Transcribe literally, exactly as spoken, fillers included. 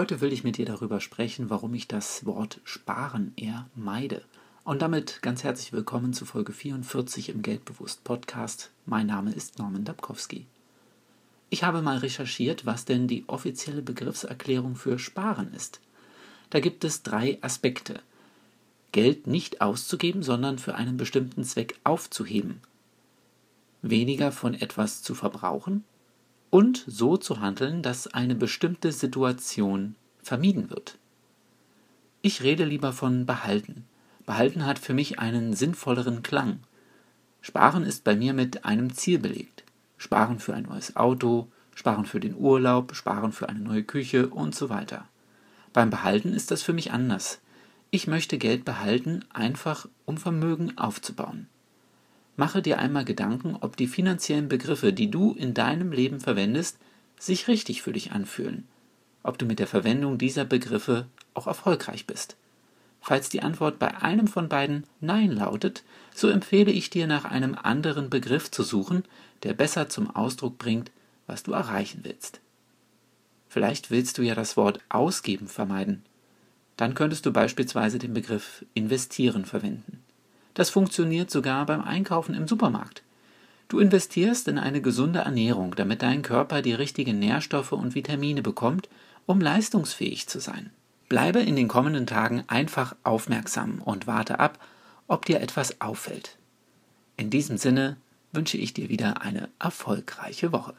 Heute will ich mit dir darüber sprechen, warum ich das Wort Sparen eher meide. Und damit ganz herzlich willkommen zu Folge vierundvierzig im Geldbewusst-Podcast. Mein Name ist Norman Dabkowski. Ich habe mal recherchiert, was denn die offizielle Begriffserklärung für Sparen ist. Da gibt es drei Aspekte. Geld nicht auszugeben, sondern für einen bestimmten Zweck aufzuheben. Weniger von etwas zu verbrauchen. Und so zu handeln, dass eine bestimmte Situation vermieden wird. Ich rede lieber von behalten. Behalten hat für mich einen sinnvolleren Klang. Sparen ist bei mir mit einem Ziel belegt. Sparen für ein neues Auto, Sparen für den Urlaub, Sparen für eine neue Küche und so weiter. Beim Behalten ist das für mich anders. Ich möchte Geld behalten, einfach um Vermögen aufzubauen. Mache dir einmal Gedanken, ob die finanziellen Begriffe, die du in deinem Leben verwendest, sich richtig für dich anfühlen. Ob du mit der Verwendung dieser Begriffe auch erfolgreich bist. Falls die Antwort bei einem von beiden Nein lautet, so empfehle ich dir, nach einem anderen Begriff zu suchen, der besser zum Ausdruck bringt, was du erreichen willst. Vielleicht willst du ja das Wort ausgeben vermeiden. Dann könntest du beispielsweise den Begriff investieren verwenden. Das funktioniert sogar beim Einkaufen im Supermarkt. Du investierst in eine gesunde Ernährung, damit dein Körper die richtigen Nährstoffe und Vitamine bekommt, um leistungsfähig zu sein. Bleibe in den kommenden Tagen einfach aufmerksam und warte ab, ob dir etwas auffällt. In diesem Sinne wünsche ich dir wieder eine erfolgreiche Woche.